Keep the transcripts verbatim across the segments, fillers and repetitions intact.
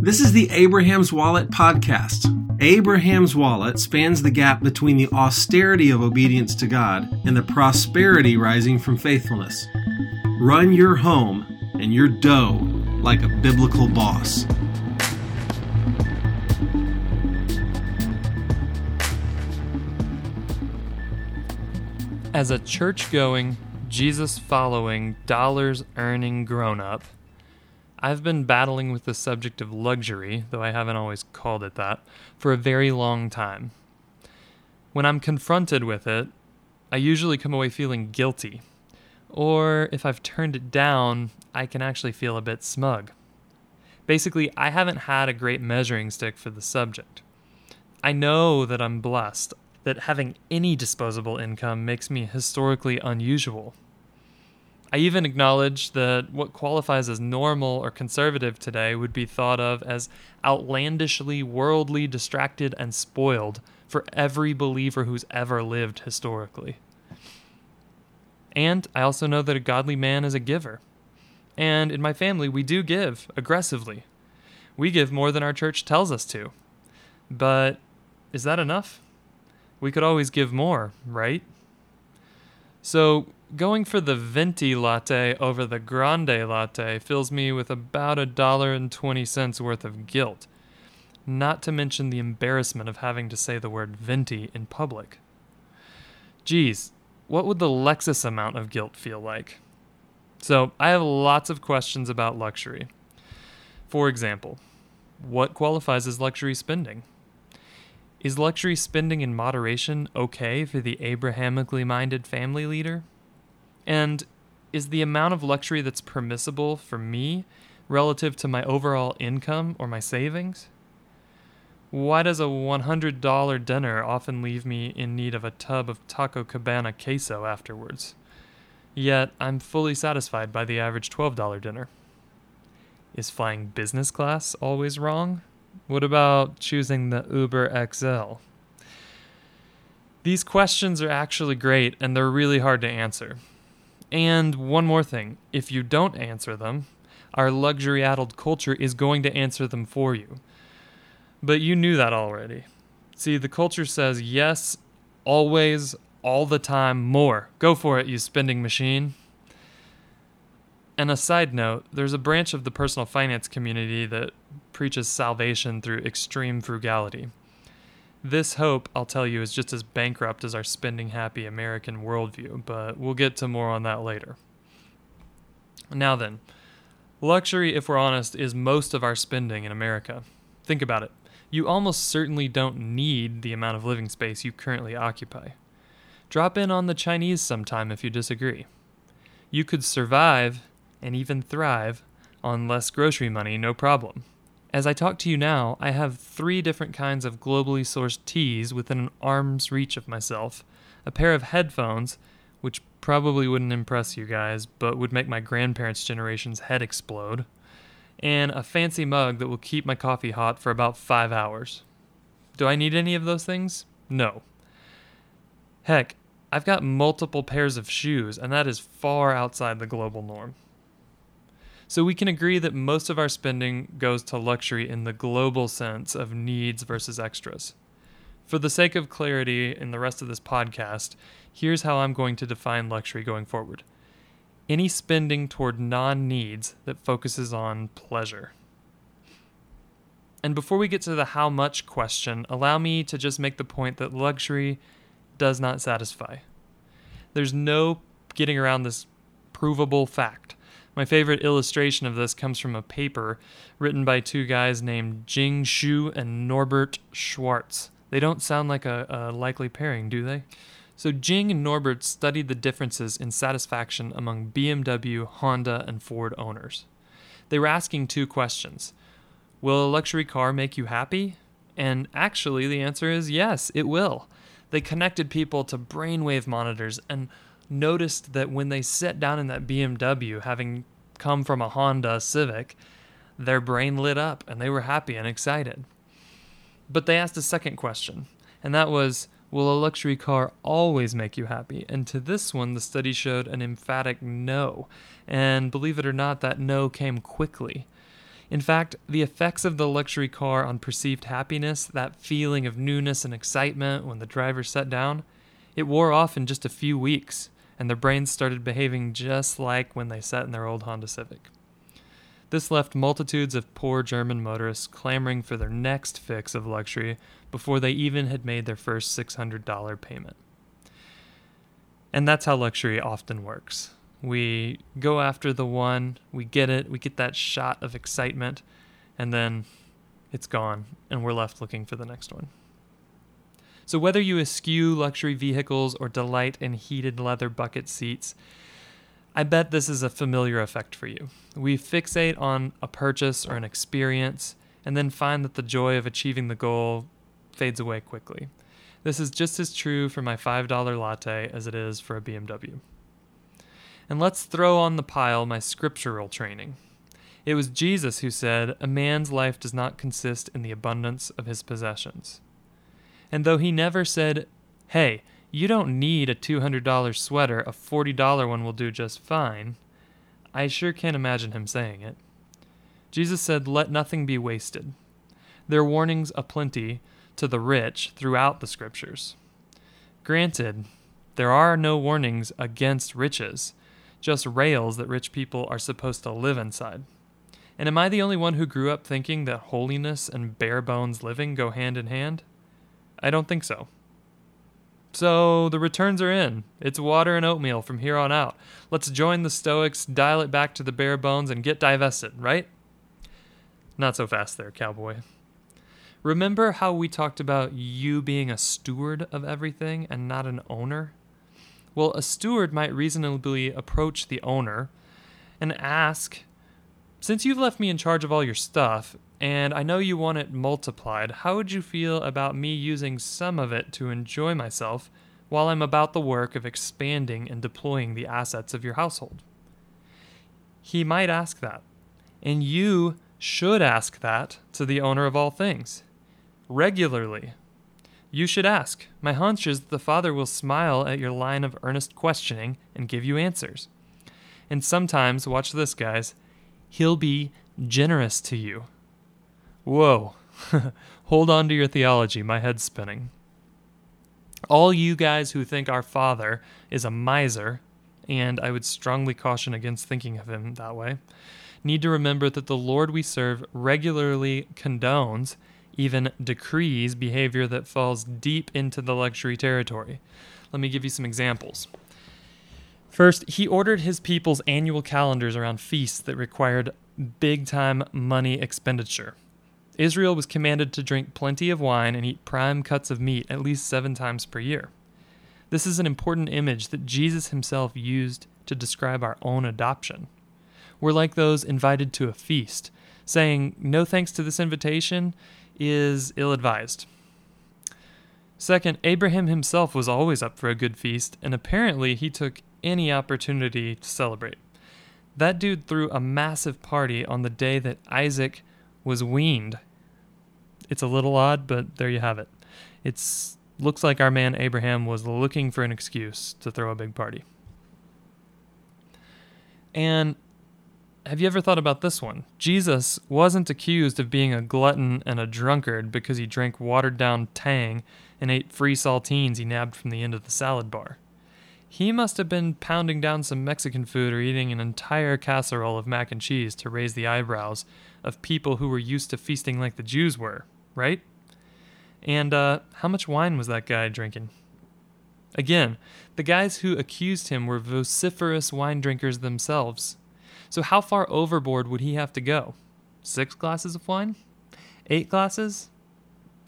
This is the Abraham's Wallet podcast. Abraham's Wallet spans the gap between the austerity of obedience to God and the prosperity rising from faithfulness. Run your home and your dough like a biblical boss. As a church-going, Jesus-following, dollars-earning grown-up, I've been battling with the subject of luxury, though I haven't always called it that, for a very long time. When I'm confronted with it, I usually come away feeling guilty, or if I've turned it down, I can actually feel a bit smug. Basically, I haven't had a great measuring stick for the subject. I know that I'm blessed, that having any disposable income makes me historically unusual. I even acknowledge that what qualifies as normal or conservative today would be thought of as outlandishly worldly, distracted, and spoiled for every believer who's ever lived historically. And I also know that a godly man is a giver. And in my family, we do give aggressively. We give more than our church tells us to. But is that enough? We could always give more, right? So going for the venti latte over the grande latte fills me with about a dollar and twenty cents worth of guilt, not to mention the embarrassment of having to say the word venti in public. Geez, what would the Lexus amount of guilt feel like? So I have lots of questions about luxury. For example, what qualifies as luxury spending? Is luxury spending in moderation okay for the Abrahamically minded family leader? And is the amount of luxury that's permissible for me relative to my overall income or my savings? Why does a one hundred dollars dinner often leave me in need of a tub of Taco Cabana queso afterwards? Yet I'm fully satisfied by the average twelve dollars dinner. Is flying business class always wrong? What about choosing the Uber X L? These questions are actually great, and they're really hard to answer. And one more thing, if you don't answer them, our luxury-addled culture is going to answer them for you. But you knew that already. See, the culture says yes, always, all the time, more. Go for it, you spending machine. And a side note, there's a branch of the personal finance community that preaches salvation through extreme frugality. This hope, I'll tell you, is just as bankrupt as our spending-happy American worldview, but we'll get to more on that later. Now then, luxury, if we're honest, is most of our spending in America. Think about it. You almost certainly don't need the amount of living space you currently occupy. Drop in on the Chinese sometime if you disagree. You could survive, and even thrive, on less grocery money, no problem. As I talk to you now, I have three different kinds of globally sourced teas within an arm's reach of myself, a pair of headphones, which probably wouldn't impress you guys, but would make my grandparents' generation's head explode, and a fancy mug that will keep my coffee hot for about five hours. Do I need any of those things? No. Heck, I've got multiple pairs of shoes, and that is far outside the global norm. So we can agree that most of our spending goes to luxury in the global sense of needs versus extras. For the sake of clarity in the rest of this podcast, here's how I'm going to define luxury going forward. Any spending toward non-needs that focuses on pleasure. And before we get to the how much question, allow me to just make the point that luxury does not satisfy. There's no getting around this provable fact. My favorite illustration of this comes from a paper written by two guys named Jing Xu and Norbert Schwartz. They don't sound like a, a likely pairing, do they? So Jing and Norbert studied the differences in satisfaction among B M W, Honda, and Ford owners. They were asking two questions. Will a luxury car make you happy? And actually, the answer is yes, it will. They connected people to brainwave monitors and noticed that when they sat down in that B M W, having come from a Honda Civic, their brain lit up and they were happy and excited. But they asked a second question, and that was, will a luxury car always make you happy? And to this one, the study showed an emphatic no, and believe it or not, that no came quickly. In fact, the effects of the luxury car on perceived happiness, that feeling of newness and excitement when the driver sat down, it wore off in just a few weeks, and their brains started behaving just like when they sat in their old Honda Civic. This left multitudes of poor German motorists clamoring for their next fix of luxury before they even had made their first six hundred dollars payment. And that's how luxury often works. We go after the one, we get it, we get that shot of excitement, and then it's gone, and we're left looking for the next one. So whether you eschew luxury vehicles or delight in heated leather bucket seats, I bet this is a familiar effect for you. We fixate on a purchase or an experience, and then find that the joy of achieving the goal fades away quickly. This is just as true for my five dollar latte as it is for a B M W. And let's throw on the pile my scriptural training. It was Jesus who said, "A man's life does not consist in the abundance of his possessions." And though he never said, "Hey, you don't need a two hundred dollars sweater, a forty dollar one will do just fine," I sure can't imagine him saying it. Jesus said, "Let nothing be wasted." There are warnings aplenty to the rich throughout the scriptures. Granted, there are no warnings against riches, just rails that rich people are supposed to live inside. And am I the only one who grew up thinking that holiness and bare-bones living go hand in hand? I don't think so. So the returns are in. It's water and oatmeal from here on out. Let's join the Stoics, dial it back to the bare bones, and get divested, right? Not so fast there, cowboy. Remember how we talked about you being a steward of everything and not an owner? Well, a steward might reasonably approach the owner and ask, "Since you've left me in charge of all your stuff, and I know you want it multiplied, how would you feel about me using some of it to enjoy myself while I'm about the work of expanding and deploying the assets of your household?" He might ask that, and you should ask that to the owner of all things, regularly. You should ask. My hunch is that the Father will smile at your line of earnest questioning and give you answers. And sometimes, watch this, guys, he'll be generous to you. Whoa, hold on to your theology, my head's spinning. All you guys who think our Father is a miser, and I would strongly caution against thinking of him that way, need to remember that the Lord we serve regularly condones, even decrees, behavior that falls deep into the luxury territory. Let me give you some examples. First, he ordered his people's annual calendars around feasts that required big-time money expenditure. Israel was commanded to drink plenty of wine and eat prime cuts of meat at least seven times per year. This is an important image that Jesus himself used to describe our own adoption. We're like those invited to a feast. Saying no thanks to this invitation is ill-advised. Second, Abraham himself was always up for a good feast, and apparently he took any opportunity to celebrate. That dude threw a massive party on the day that Isaac was weaned. It's a little odd, but there you have it. It looks like our man Abraham was looking for an excuse to throw a big party. And have you ever thought about this one? Jesus wasn't accused of being a glutton and a drunkard because he drank watered-down Tang and ate free saltines he nabbed from the end of the salad bar. He must have been pounding down some Mexican food or eating an entire casserole of mac and cheese to raise the eyebrows of people who were used to feasting like the Jews were, right? And uh, how much wine was that guy drinking? Again, the guys who accused him were vociferous wine drinkers themselves. So how far overboard would he have to go? Six glasses of wine? Eight glasses?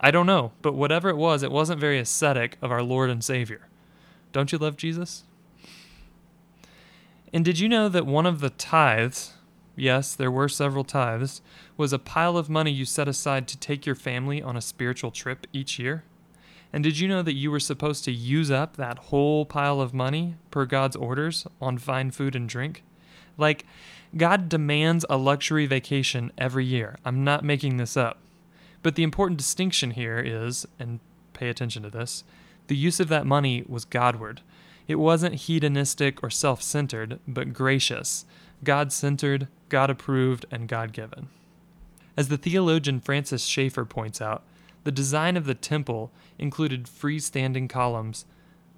I don't know, but whatever it was, it wasn't very ascetic of our Lord and Savior. Don't you love Jesus? And did you know that one of the tithes, yes, there were several tithes, was a pile of money you set aside to take your family on a spiritual trip each year? And did you know that you were supposed to use up that whole pile of money, per God's orders, on fine food and drink? Like, God demands a luxury vacation every year. I'm not making this up. But the important distinction here is, and pay attention to this, the use of that money was Godward. It wasn't hedonistic or self-centered, but gracious, God-centered, God-approved, and God-given. As the theologian Francis Schaeffer points out, the design of the temple included freestanding columns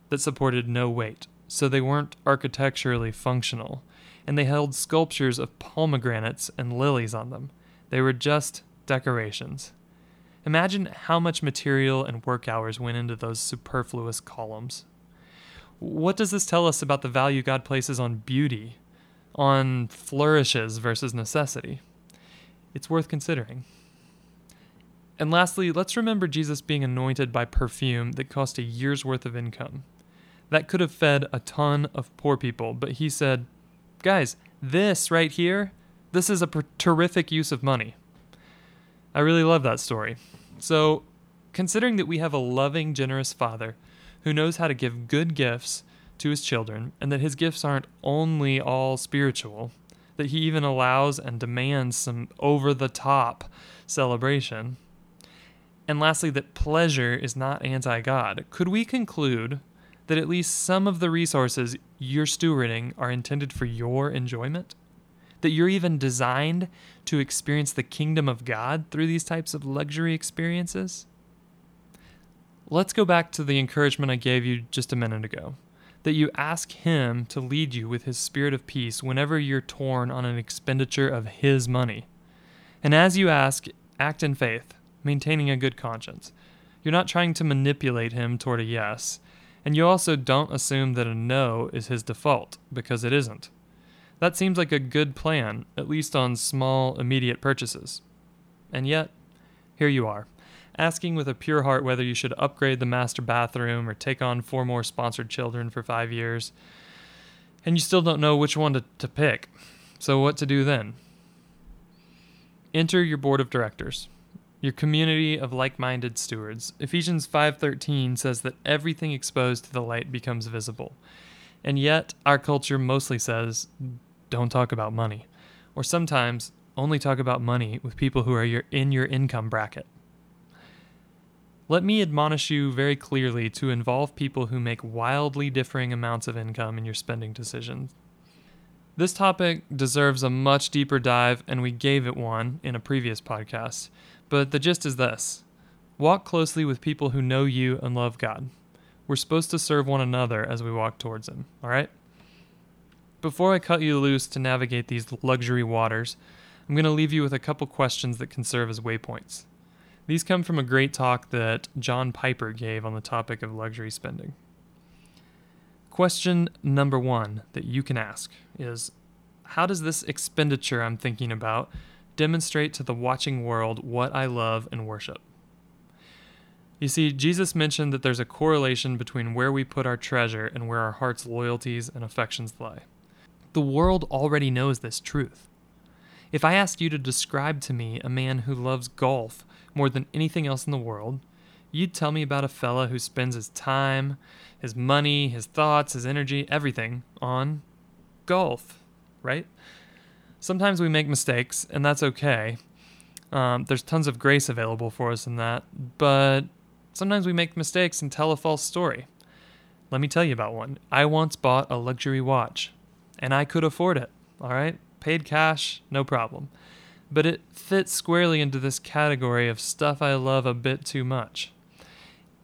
that supported no weight, so they weren't architecturally functional, and they held sculptures of pomegranates and lilies on them. They were just decorations. Imagine how much material and work hours went into those superfluous columns. What does this tell us about the value God places on beauty, on flourishes versus necessity? It's worth considering. And lastly, let's remember Jesus being anointed by perfume that cost a year's worth of income. That could have fed a ton of poor people, but he said, guys, this right here, this is a per- terrific use of money. I really love that story. So, considering that we have a loving, generous Father who knows how to give good gifts to his children, and that his gifts aren't only all spiritual, that he even allows and demands some over-the-top celebration, and lastly, that pleasure is not anti-God, could we conclude that at least some of the resources you're stewarding are intended for your enjoyment? That you're even designed to experience the kingdom of God through these types of luxury experiences? Let's go back to the encouragement I gave you just a minute ago, that you ask Him to lead you with His spirit of peace whenever you're torn on an expenditure of His money. And as you ask, act in faith, maintaining a good conscience. You're not trying to manipulate Him toward a yes. And you also don't assume that a no is his default, because it isn't. That seems like a good plan, at least on small, immediate purchases. And yet, here you are, asking with a pure heart whether you should upgrade the master bathroom or take on four more sponsored children for five years, and you still don't know which one to, to pick. So what to do then? Enter your board of directors. Your community of like-minded stewards. Ephesians five thirteen says that everything exposed to the light becomes visible. And yet, our culture mostly says, don't talk about money. Or sometimes, only talk about money with people who are your, in your income bracket. Let me admonish you very clearly to involve people who make wildly differing amounts of income in your spending decisions. This topic deserves a much deeper dive, and we gave it one in a previous podcast. But the gist is this. Walk closely with people who know you and love God. We're supposed to serve one another as we walk towards Him, all right? Before I cut you loose to navigate these luxury waters, I'm going to leave you with a couple questions that can serve as waypoints. These come from a great talk that John Piper gave on the topic of luxury spending. Question number one that you can ask is, how does this expenditure I'm thinking about demonstrate to the watching world what I love and worship? You see, Jesus mentioned that there's a correlation between where we put our treasure and where our heart's loyalties and affections lie. The world already knows this truth. If I asked you to describe to me a man who loves golf more than anything else in the world, you'd tell me about a fella who spends his time, his money, his thoughts, his energy, everything on golf, right? Sometimes we make mistakes, and that's okay. Um, there's tons of grace available for us in that, but sometimes we make mistakes and tell a false story. Let me tell you about one. I once bought a luxury watch, and I could afford it, all right? Paid cash, no problem. But it fits squarely into this category of stuff I love a bit too much.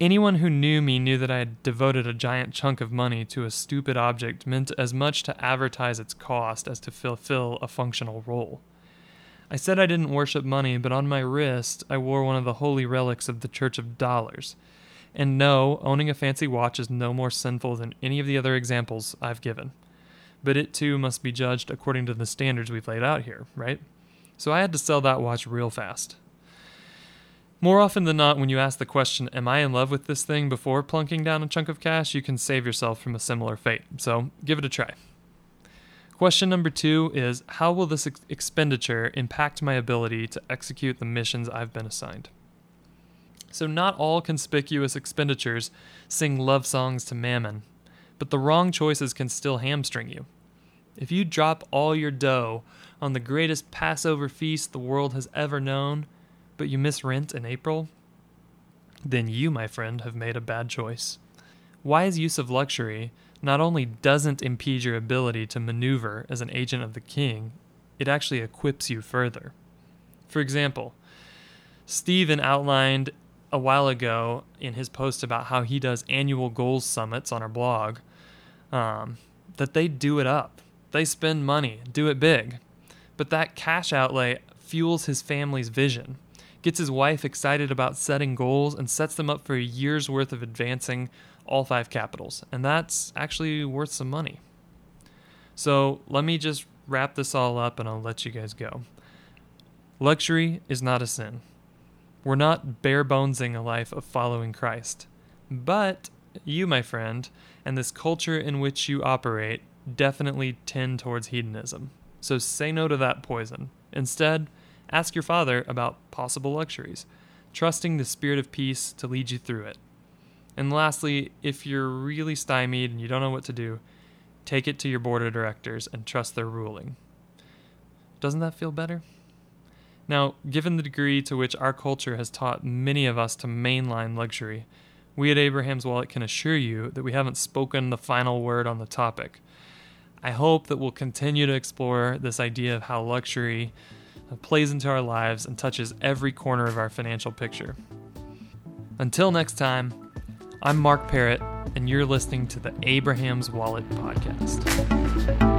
Anyone who knew me knew that I had devoted a giant chunk of money to a stupid object meant as much to advertise its cost as to fulfill a functional role. I said I didn't worship money, but on my wrist I wore one of the holy relics of the Church of Dollars. And no, owning a fancy watch is no more sinful than any of the other examples I've given. But it too must be judged according to the standards we've laid out here, right? So I had to sell that watch real fast. More often than not, when you ask the question, am I in love with this thing before plunking down a chunk of cash, you can save yourself from a similar fate. So give it a try. Question number two is, how will this ex- expenditure impact my ability to execute the missions I've been assigned? So not all conspicuous expenditures sing love songs to mammon, but the wrong choices can still hamstring you. If you drop all your dough on the greatest Passover feast the world has ever known, but you miss rent in April, then you, my friend, have made a bad choice. Wise use of luxury not only doesn't impede your ability to maneuver as an agent of the King, it actually equips you further. For example, Stephen outlined a while ago in his post about how he does annual goals summits on our blog, um, that they do it up. They spend money, do it big. But that cash outlay fuels his family's vision, gets his wife excited about setting goals, and sets them up for a year's worth of advancing all five capitals. And that's actually worth some money. So let me just wrap this all up and I'll let you guys go. Luxury is not a sin. We're not bare-bonesing a life of following Christ. But you, my friend, and this culture in which you operate definitely tend towards hedonism. So say no to that poison. Instead, ask your Father about possible luxuries, trusting the Spirit of peace to lead you through it. And lastly, if you're really stymied and you don't know what to do, take it to your board of directors and trust their ruling. Doesn't that feel better? Now, given the degree to which our culture has taught many of us to mainline luxury, we at Abraham's Wallet can assure you that we haven't spoken the final word on the topic. I hope that we'll continue to explore this idea of how luxury plays into our lives and touches every corner of our financial picture. Until next time, I'm Mark Parrott, and you're listening to the Abraham's Wallet Podcast.